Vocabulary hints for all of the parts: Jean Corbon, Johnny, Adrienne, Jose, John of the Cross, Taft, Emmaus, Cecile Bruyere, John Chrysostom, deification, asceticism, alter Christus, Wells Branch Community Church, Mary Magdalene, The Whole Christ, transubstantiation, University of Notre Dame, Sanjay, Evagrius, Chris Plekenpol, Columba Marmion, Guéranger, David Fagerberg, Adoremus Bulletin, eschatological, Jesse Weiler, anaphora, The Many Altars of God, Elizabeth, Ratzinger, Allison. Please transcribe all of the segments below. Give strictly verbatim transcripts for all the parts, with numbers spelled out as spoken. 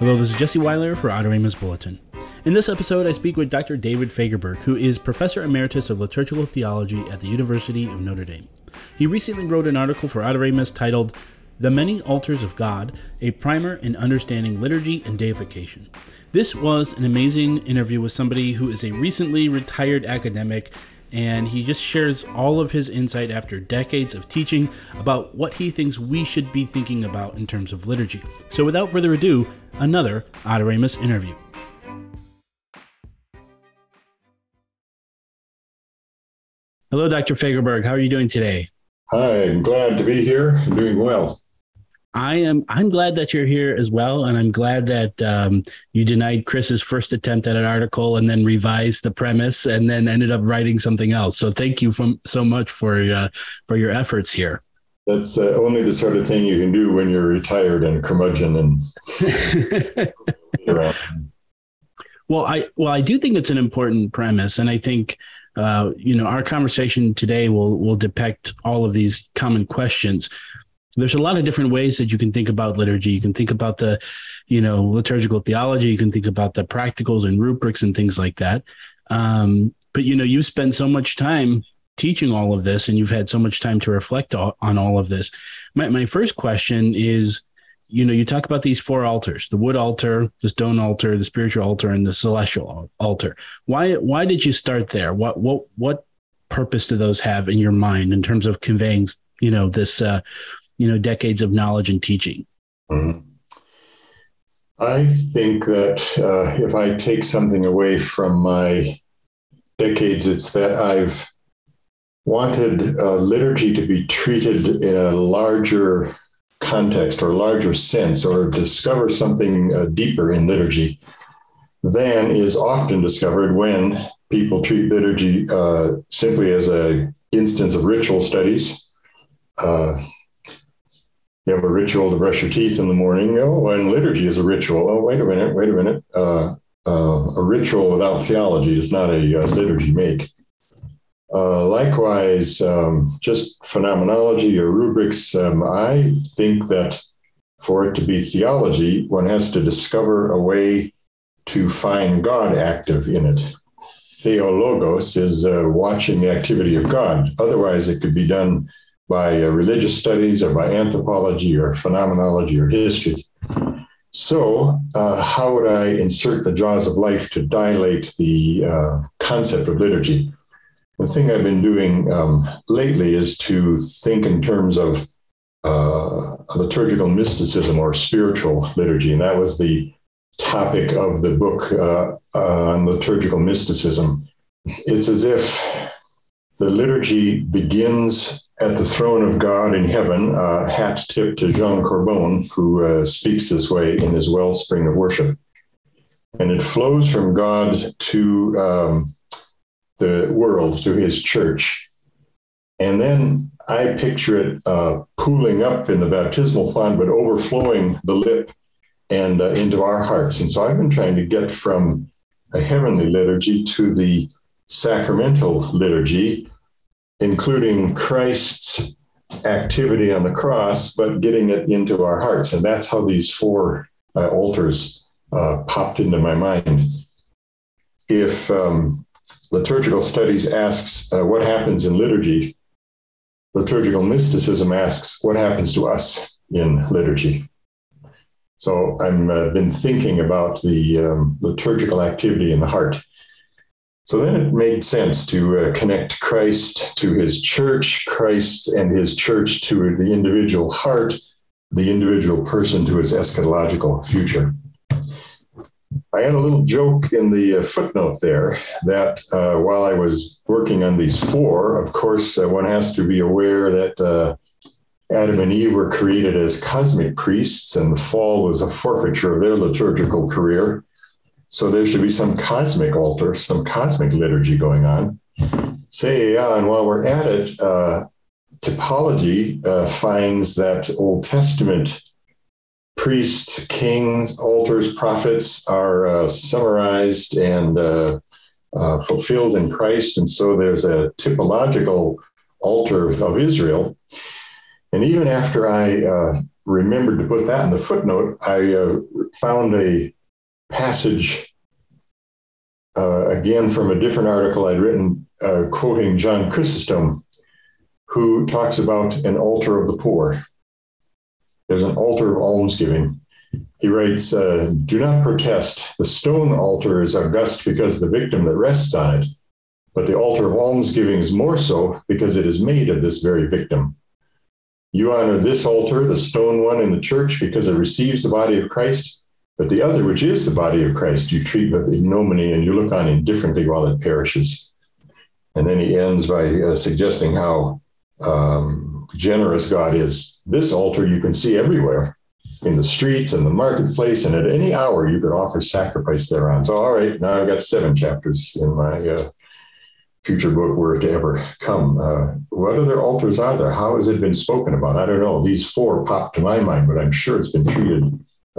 Hello, this is Jesse Weiler for Adoremus Bulletin. In this episode, I speak with Doctor David Fagerberg, who is Professor Emeritus of Liturgical Theology at the University of Notre Dame. He recently wrote an article for Adoremus titled, The Many Altars of God, a Primer in Understanding Liturgy and Deification. This was an amazing interview with somebody who is a recently retired academic, and he just shares all of his insight after decades of teaching about what he thinks we should be thinking about in terms of liturgy. So without further ado, another Adoremus interview. Hello, Doctor Fagerberg. How are you doing today? Hi, I'm glad to be here. I'm doing well. I am. I'm glad that you're here as well, and I'm glad that um, you denied Chris's first attempt at an article and then revised the premise and then ended up writing something else. So thank you from, so much for uh, for your efforts here. That's uh, only the sort of thing you can do when you're retired and a curmudgeon and. Well, I well I do think it's an important premise, and I think. Uh, you know, our conversation today will will depict all of these common questions. There's a lot of different ways that you can think about liturgy. You can think about the, you know, liturgical theology. You can think about the practicals and rubrics and things like that. Um, but, you know, you spend so much time teaching all of this and you've had so much time to reflect all, on all of this. My, my first question is, you know, you talk about these four altars, the wood altar, the stone altar, the spiritual altar, and the celestial altar. Why, why did you start there? What, what, what purpose do those have in your mind in terms of conveying, you know, this, uh, you know, decades of knowledge and teaching? Mm-hmm. I think that uh, if I take something away from my decades, it's that I've wanted uh, liturgy to be treated in a larger context or larger sense, or discover something uh, deeper in liturgy than is often discovered when people treat liturgy uh, simply as a instance of ritual studies. Uh, you have a ritual to brush your teeth in the morning. Oh, and liturgy is a ritual. Oh, wait a minute, wait a minute. Uh, uh, a ritual without theology is not a uh, liturgy make. Uh, likewise, um, just phenomenology or rubrics, um, I think that for it to be theology, one has to discover a way to find God active in it. Theologos is uh, watching the activity of God. Otherwise, it could be done by uh, religious studies or by anthropology or phenomenology or history. So uh, how would I insert the jaws of life to dilate the uh, concept of liturgy? The thing I've been doing um, lately is to think in terms of uh, liturgical mysticism or spiritual liturgy. And that was the topic of the book uh, on liturgical mysticism. It's as if the liturgy begins at the throne of God in heaven, uh, hat tip to Jean Corbon, who uh, speaks this way in his Wellspring of Worship. And it flows from God to um, the world, to his church. And then I picture it uh, pooling up in the baptismal font, but overflowing the lip and uh, into our hearts. And so I've been trying to get from a heavenly liturgy to the sacramental liturgy, including Christ's activity on the cross, but getting it into our hearts. And that's how these four uh, altars uh, popped into my mind. If um, Liturgical studies asks uh, what happens in liturgy, liturgical mysticism asks what happens to us in liturgy. So I've uh, been thinking about the um, liturgical activity in the heart. So then it made sense to uh, connect Christ to his church, Christ and his church to the individual heart, the individual person to his eschatological future. I had a little joke in the uh, footnote there that uh, while I was working on these four, of course, uh, one has to be aware that uh, Adam and Eve were created as cosmic priests and the fall was a forfeiture of their liturgical career. So there should be some cosmic altar, some cosmic liturgy going on. Say, uh, and while we're at it, uh, typology uh, finds that Old Testament priests, kings, altars, prophets are uh, summarized and uh, uh, fulfilled in Christ. And so there's a typological altar of Israel. And even after I uh, remembered to put that in the footnote. I uh, found a passage, uh, again, from a different article I'd written, uh, quoting John Chrysostom, who talks about an altar of the poor. There's an altar of almsgiving. He writes, uh, do not protest. The stone altar is august because the victim that rests on it, but the altar of almsgiving is more so because it is made of this very victim. You honor this altar, the stone one in the church, because it receives the body of Christ, but the other, which is the body of Christ, you treat with ignominy and you look on indifferently while it perishes. And then he ends by uh, suggesting how um, generous God is. This altar you can see everywhere, in the streets and the marketplace, and at any hour you can offer sacrifice thereon. So, all right, now I've got seven chapters in my uh, future book, Were It to Ever Come. Uh, what other altars are there? How has it been spoken about? I don't know. These four popped to my mind, but I'm sure it's been treated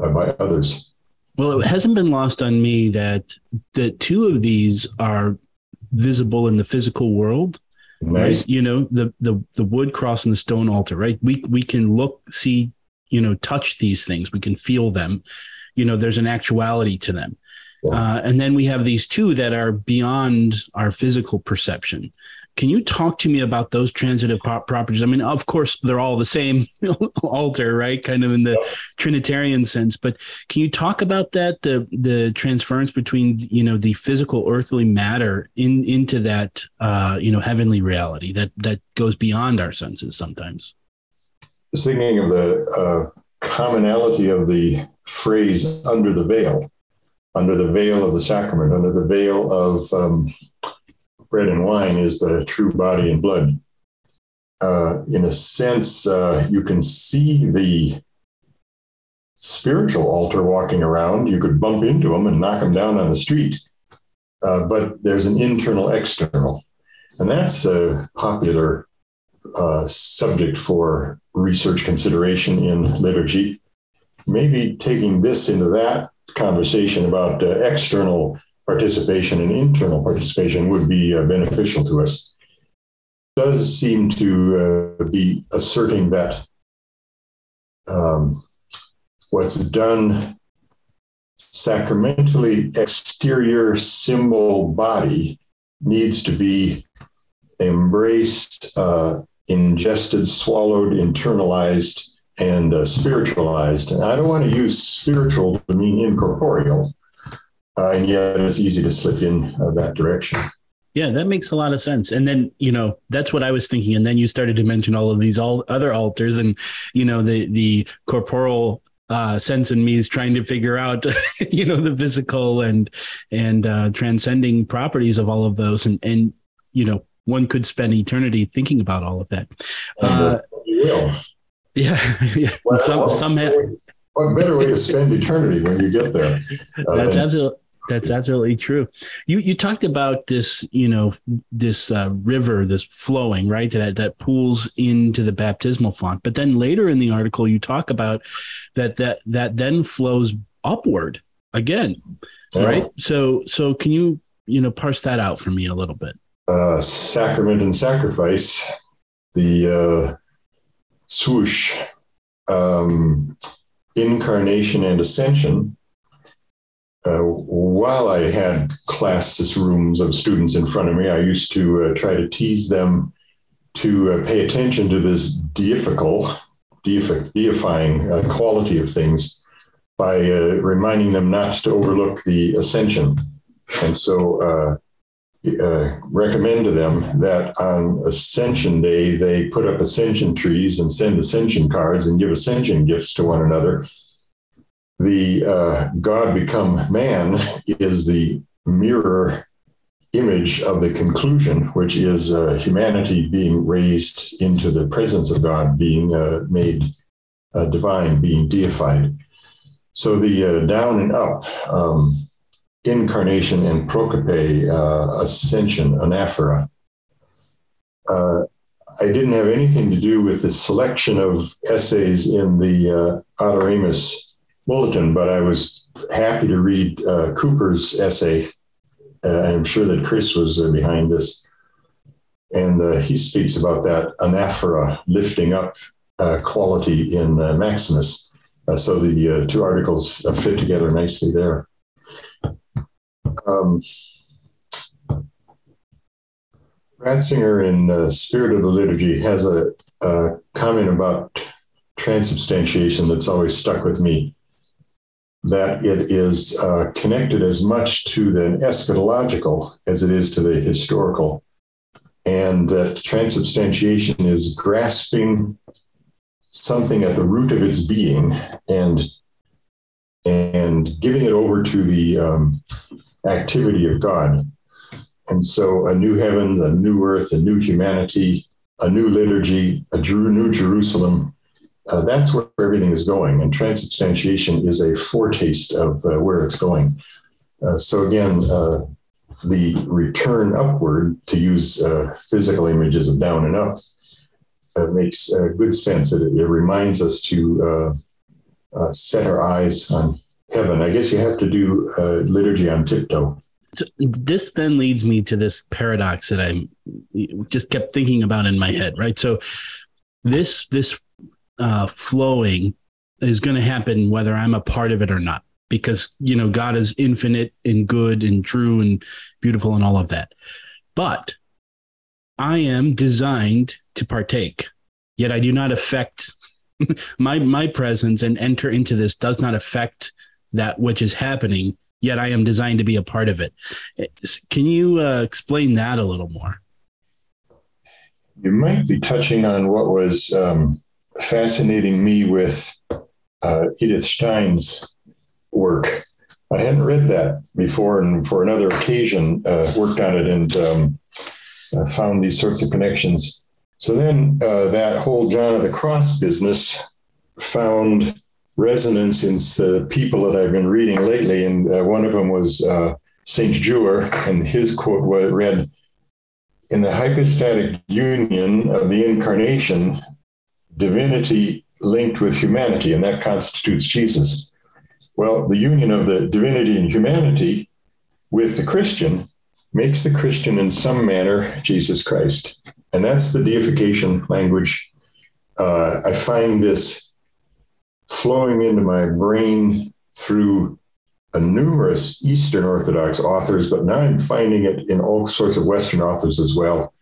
uh, by others. Well, it hasn't been lost on me that that two of these are visible in the physical world. Nice. Right? You know, the, the, the wood cross and the stone altar, right? We, we can look, see, you know, touch these things. We can feel them. You know, there's an actuality to them. Yeah. Uh, and then we have these two that are beyond our physical perception. Can you talk to me about those transitive properties? I mean, of course, they're all the same altar, right? Kind of in the yeah. Trinitarian sense. But can you talk about that, the the transference between, you know, the physical earthly matter in into that, uh, you know, heavenly reality that that goes beyond our senses sometimes? Just thinking of the uh, commonality of the phrase under the veil, under the veil of the sacrament, under the veil of um, bread and wine is the true body and blood. Uh, in a sense, uh, you can see the spiritual altar walking around. You could bump into them and knock them down on the street. Uh, but there's an internal, external. And that's a popular uh, subject for research consideration in liturgy. Maybe taking this into that conversation about uh, external participation and internal participation would be uh, beneficial to us. It does seem to uh, be asserting that um, what's done sacramentally exterior symbol body needs to be embraced, uh, ingested, swallowed, internalized, and uh, spiritualized. And I don't want to use spiritual to mean incorporeal, uh, and yet it's easy to slip in uh, that direction. Yeah, that makes a lot of sense. And then, you know, that's what I was thinking. And then you started to mention all of these all other altars, and, you know, the, the corporeal uh, sense in me is trying to figure out, you know, the physical and, and uh, transcending properties of all of those. And, and, you know, one could spend eternity thinking about all of that. Uh, you will. Yeah. yeah. Well, some, well, some have... What better way to spend eternity when you get there? Uh, that's absolutely that's absolutely true. You you talked about this, you know, this uh, river, this flowing, right, that that pools into the baptismal font. But then later in the article, you talk about that that that then flows upward again, yeah. right? So so can you you know parse that out for me a little bit? Uh, sacrament and sacrifice. The uh, swoosh, um, incarnation and ascension. Uh, while I had classes rooms of students in front of me, I used to uh, try to tease them to uh, pay attention to this deifical, deific, deifying uh, quality of things by uh, reminding them not to overlook the ascension. And so uh, Uh, recommend to them that on Ascension Day, they put up ascension trees and send ascension cards and give ascension gifts to one another. The uh, God become man is the mirror image of the conclusion, which is uh, humanity being raised into the presence of God, being uh, made uh, divine, being deified. So the uh, down and up, um, incarnation and procope, uh, ascension, anaphora. Uh, I didn't have anything to do with the selection of essays in the uh, Adoremus Bulletin, but I was happy to read uh, Cooper's essay. Uh, I'm sure that Chris was uh, behind this. And uh, he speaks about that anaphora, lifting up, uh, quality in uh, Maximus. Uh, so the uh, two articles uh, fit together nicely there. Um, Ratzinger in uh, Spirit of the Liturgy has a, a comment about transubstantiation that's always stuck with me, that it is uh, connected as much to the eschatological as it is to the historical, and that transubstantiation is grasping something at the root of its being and and giving it over to the um, activity of God. And so a new heaven, a new earth, a new humanity, a new liturgy, a new Jerusalem, uh, that's where everything is going. And transubstantiation is a foretaste of uh, where it's going. Uh, so again, uh, the return upward, to use uh, physical images of down and up, uh, makes uh, good sense. It, it reminds us to uh, uh, set our eyes on heaven. I guess you have to do uh, liturgy on tiptoe. So this then leads me to this paradox that I just kept thinking about in my head, right? So this this uh, flowing is going to happen whether I'm a part of it or not, because, you know, God is infinite and good and true and beautiful and all of that. But I am designed to partake, yet I do not affect my my presence, and enter into this does not affect that which is happening, yet I am designed to be a part of it. Can you uh, explain that a little more? You might be touching on what was um, fascinating me with uh, Edith Stein's work. I hadn't read that before, and for another occasion uh, worked on it and um, found these sorts of connections. So then uh, that whole John of the Cross business found resonance in the people that I've been reading lately. And uh, one of them was uh, Saint Jewer, and his quote was, read, "In the hypostatic union of the incarnation, divinity linked with humanity, and that constitutes Jesus." Well, the union of the divinity and humanity with the Christian makes the Christian in some manner Jesus Christ. And that's the deification language. Uh, I find this flowing into my brain through a numerous Eastern Orthodox authors, but now I'm finding it in all sorts of Western authors as well.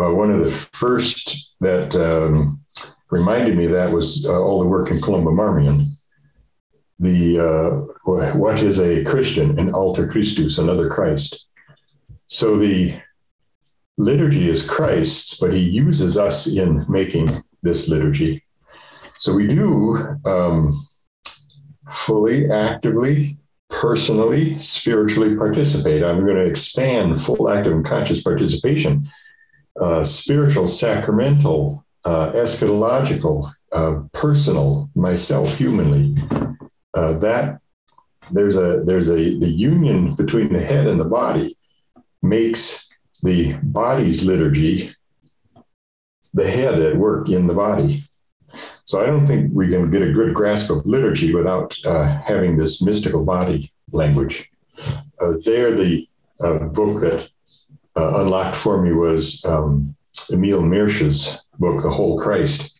Uh, one of the first that um, reminded me of that was uh, all the work in Columba Marmion. The uh, what is a Christian? An alter Christus, another Christ. So the liturgy is Christ's, but he uses us in making this liturgy. So we do um, fully, actively, personally, spiritually participate. I'm going to expand full, active, and conscious participation, uh, spiritual, sacramental, uh, eschatological, uh, personal, myself, humanly. Uh, that there's a there's a the union between the head and the body makes the body's liturgy the head at work in the body. So I don't think we can get a good grasp of liturgy without uh, having this mystical body language. Uh, there, the uh, book that uh, unlocked for me was um, Emil Miersch's book, The Whole Christ.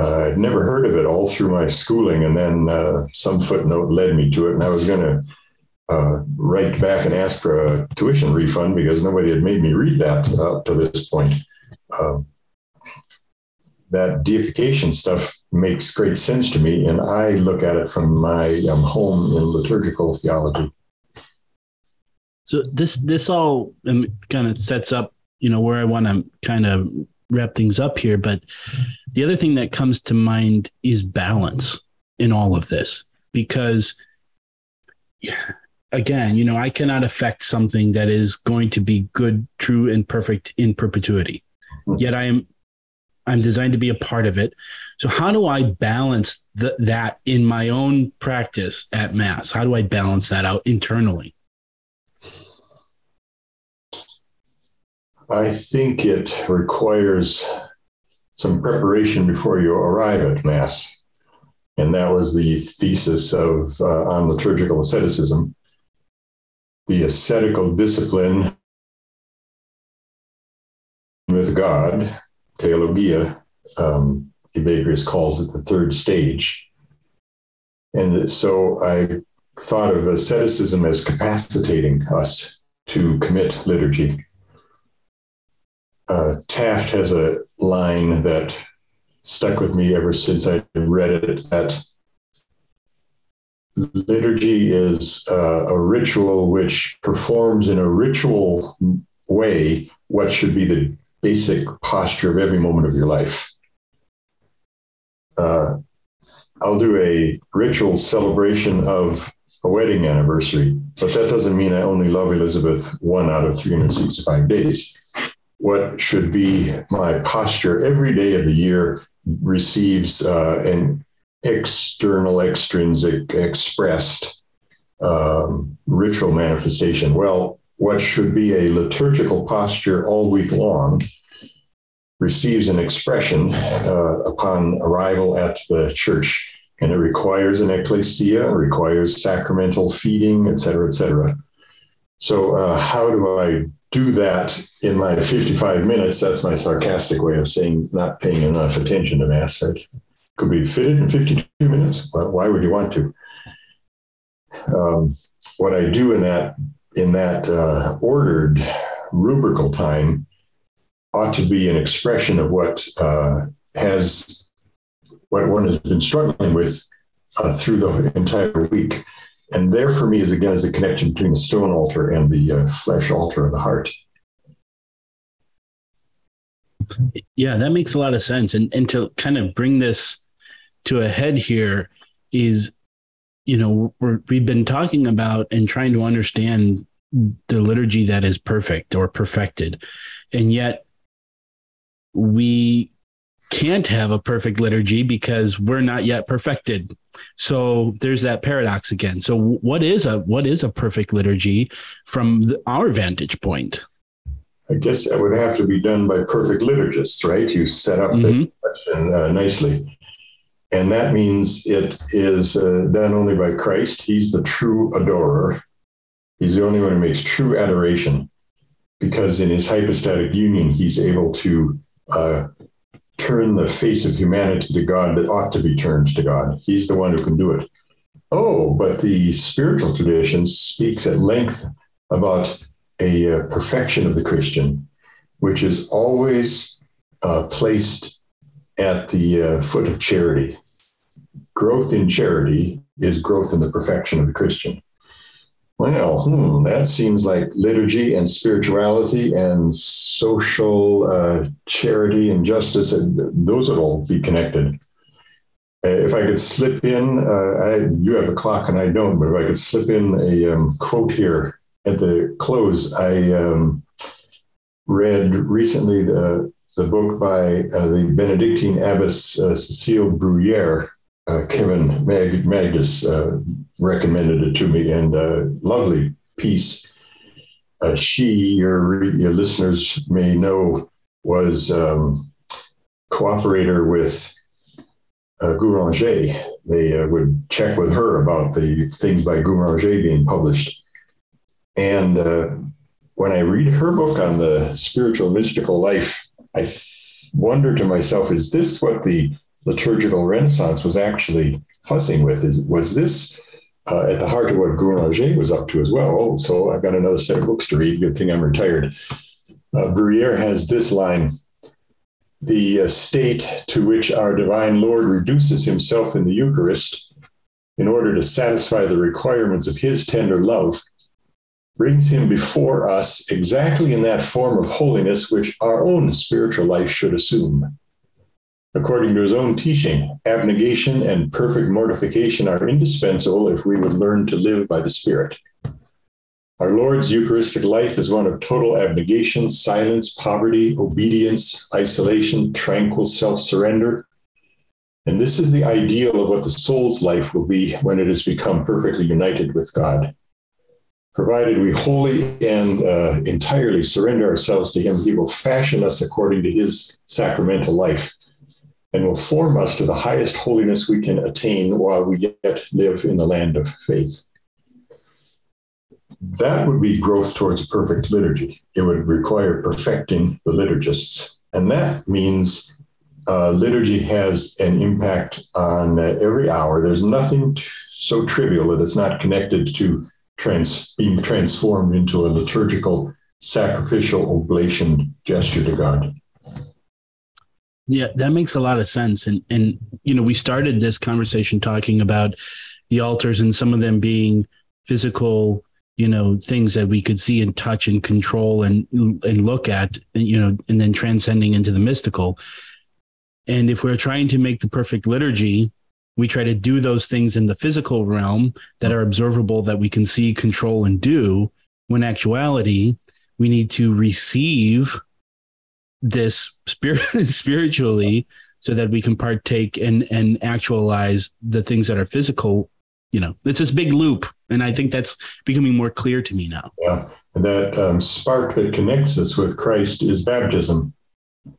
Uh, I'd never heard of it all through my schooling, and then uh, some footnote led me to it, and I was going to uh, write back and ask for a tuition refund because nobody had made me read that up to this point. Um, That deification stuff makes great sense to me, and I look at it from my um, home in liturgical theology. So this this all um, kind of sets up, you know, where I want to kind of wrap things up here. But the other thing that comes to mind is balance in all of this, because, again, you know, I cannot affect something that is going to be good, true, and perfect in perpetuity. Mm-hmm. Yet I am. I'm designed to be a part of it. So how do I balance th- that in my own practice at Mass? How do I balance that out internally? I think it requires some preparation before you arrive at Mass. And that was the thesis of uh, on liturgical asceticism. The ascetical discipline with God, Theologia, um, Evagrius calls it the third stage. And so I thought of asceticism as capacitating us to commit liturgy. Uh, Taft has a line that stuck with me ever since I read it, that liturgy is uh, a ritual which performs in a ritual way what should be the basic posture of every moment of your life. Uh, I'll do a ritual celebration of a wedding anniversary, but that doesn't mean I only love Elizabeth one out of three hundred sixty-five days. What should be my posture every day of the year receives uh, an external, extrinsic, expressed um, ritual manifestation. Well, what should be a liturgical posture all week long receives an expression uh, upon arrival at the church, and it requires an ecclesia, requires sacramental feeding, et cetera, et cetera. So uh, how do I do that in my fifty-five minutes? That's my sarcastic way of saying not paying enough attention to Mass. Right? Could we fit it in fifty-two minutes? Well, why would you want to? Um, what I do in that, in that uh, ordered rubrical time ought to be an expression of what uh, has what one has been struggling with uh, through the entire week. And there for me is, again, is a connection between the stone altar and the uh, flesh altar of the heart. Yeah, that makes a lot of sense. And, and to kind of bring this to a head here is, you know, we're, we've been talking about and trying to understand the liturgy that is perfect or perfected. And yet we can't have a perfect liturgy because we're not yet perfected. So there's that paradox again. So what is a what is a perfect liturgy from the, our vantage point? I guess that would have to be done by perfect liturgists, right? You set up mm-hmm. the question uh, nicely. And that means it is uh, done only by Christ. He's the true adorer. He's the only one who makes true adoration, because in his hypostatic union, he's able to uh, turn the face of humanity to God that ought to be turned to God. He's the one who can do it. Oh, but the spiritual tradition speaks at length about a uh, perfection of the Christian, which is always uh, placed at the uh, foot of charity. Growth in charity is growth in the perfection of the Christian. Well, hmm, that seems like liturgy and spirituality and social uh, charity and justice, and those would all be connected. If I could slip in, uh, I, you have a clock and I don't, but if I could slip in a um, quote here at the close. I um, read recently the, the book by uh, the Benedictine abbess uh, Cecile Bruyere. Uh, Kevin Mag- Magnus uh, recommended it to me, and a uh, lovely piece. Uh, she, your, your listeners may know, was um, cooperator with uh, Guéranger. They uh, would check with her about the things by Guéranger being published. And uh, when I read her book on the spiritual mystical life, I wonder to myself, is this what the liturgical Renaissance was actually fussing with? Is, was this uh, at the heart of what Guéranger was up to as well? Oh, so I've got another set of books to read. Good thing I'm retired. Uh, Bruyere has this line: the uh, state to which our divine Lord reduces himself in the Eucharist in order to satisfy the requirements of his tender love brings him before us exactly in that form of holiness which our own spiritual life should assume. According to his own teaching, abnegation and perfect mortification are indispensable if we would learn to live by the Spirit. Our Lord's Eucharistic life is one of total abnegation, silence, poverty, obedience, isolation, tranquil self-surrender. And this is the ideal of what the soul's life will be when it has become perfectly united with God. Provided we wholly and uh, entirely surrender ourselves to him, he will fashion us according to his sacramental life, and will form us to the highest holiness we can attain while we yet live in the land of faith. That would be growth towards perfect liturgy. It would require perfecting the liturgists. And that means uh, liturgy has an impact on uh, every hour. There's nothing t- so trivial that it's not connected to trans- being transformed into a liturgical, sacrificial oblation gesture to God. Yeah, that makes a lot of sense. And, and, you know, we started this conversation talking about the altars and some of them being physical, you know, things that we could see and touch and control and and look at, and, you know, and then transcending into the mystical. And if we're trying to make the perfect liturgy, we try to do those things in the physical realm that are observable, that we can see, control, and do, when in actuality, we need to receive this spirit, spiritually, so that we can partake and and actualize the things that are physical. You know, it's this big loop, and I think that's becoming more clear to me now. Yeah, and that um, spark that connects us with Christ is baptism.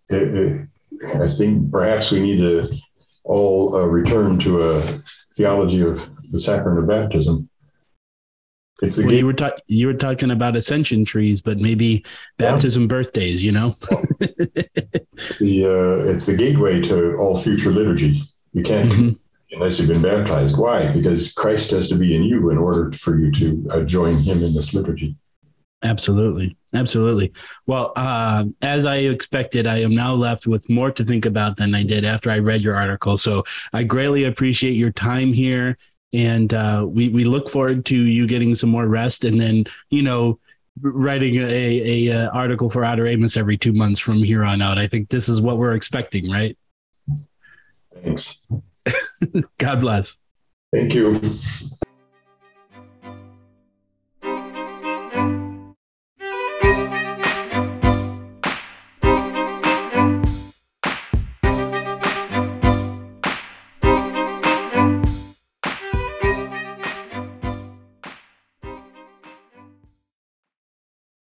It, it, I think perhaps we need to all uh, return to a theology of the sacrament of baptism. It's the well, you were ta- you were talking about ascension trees, but maybe baptism yeah. birthdays, you know. It's the uh, it's the gateway to all future liturgy. You can't mm-hmm. unless you've been baptized. Why? Because Christ has to be in you in order for you to uh, join him in this liturgy. Absolutely, absolutely. Well, uh, as I expected, I am now left with more to think about than I did after I read your article. So I greatly appreciate your time here. And uh, we, we look forward to you getting some more rest and then, you know, writing a, a, a article for Adoremus every two months from here on out. I think this is what we're expecting, right? Thanks. God bless. Thank you.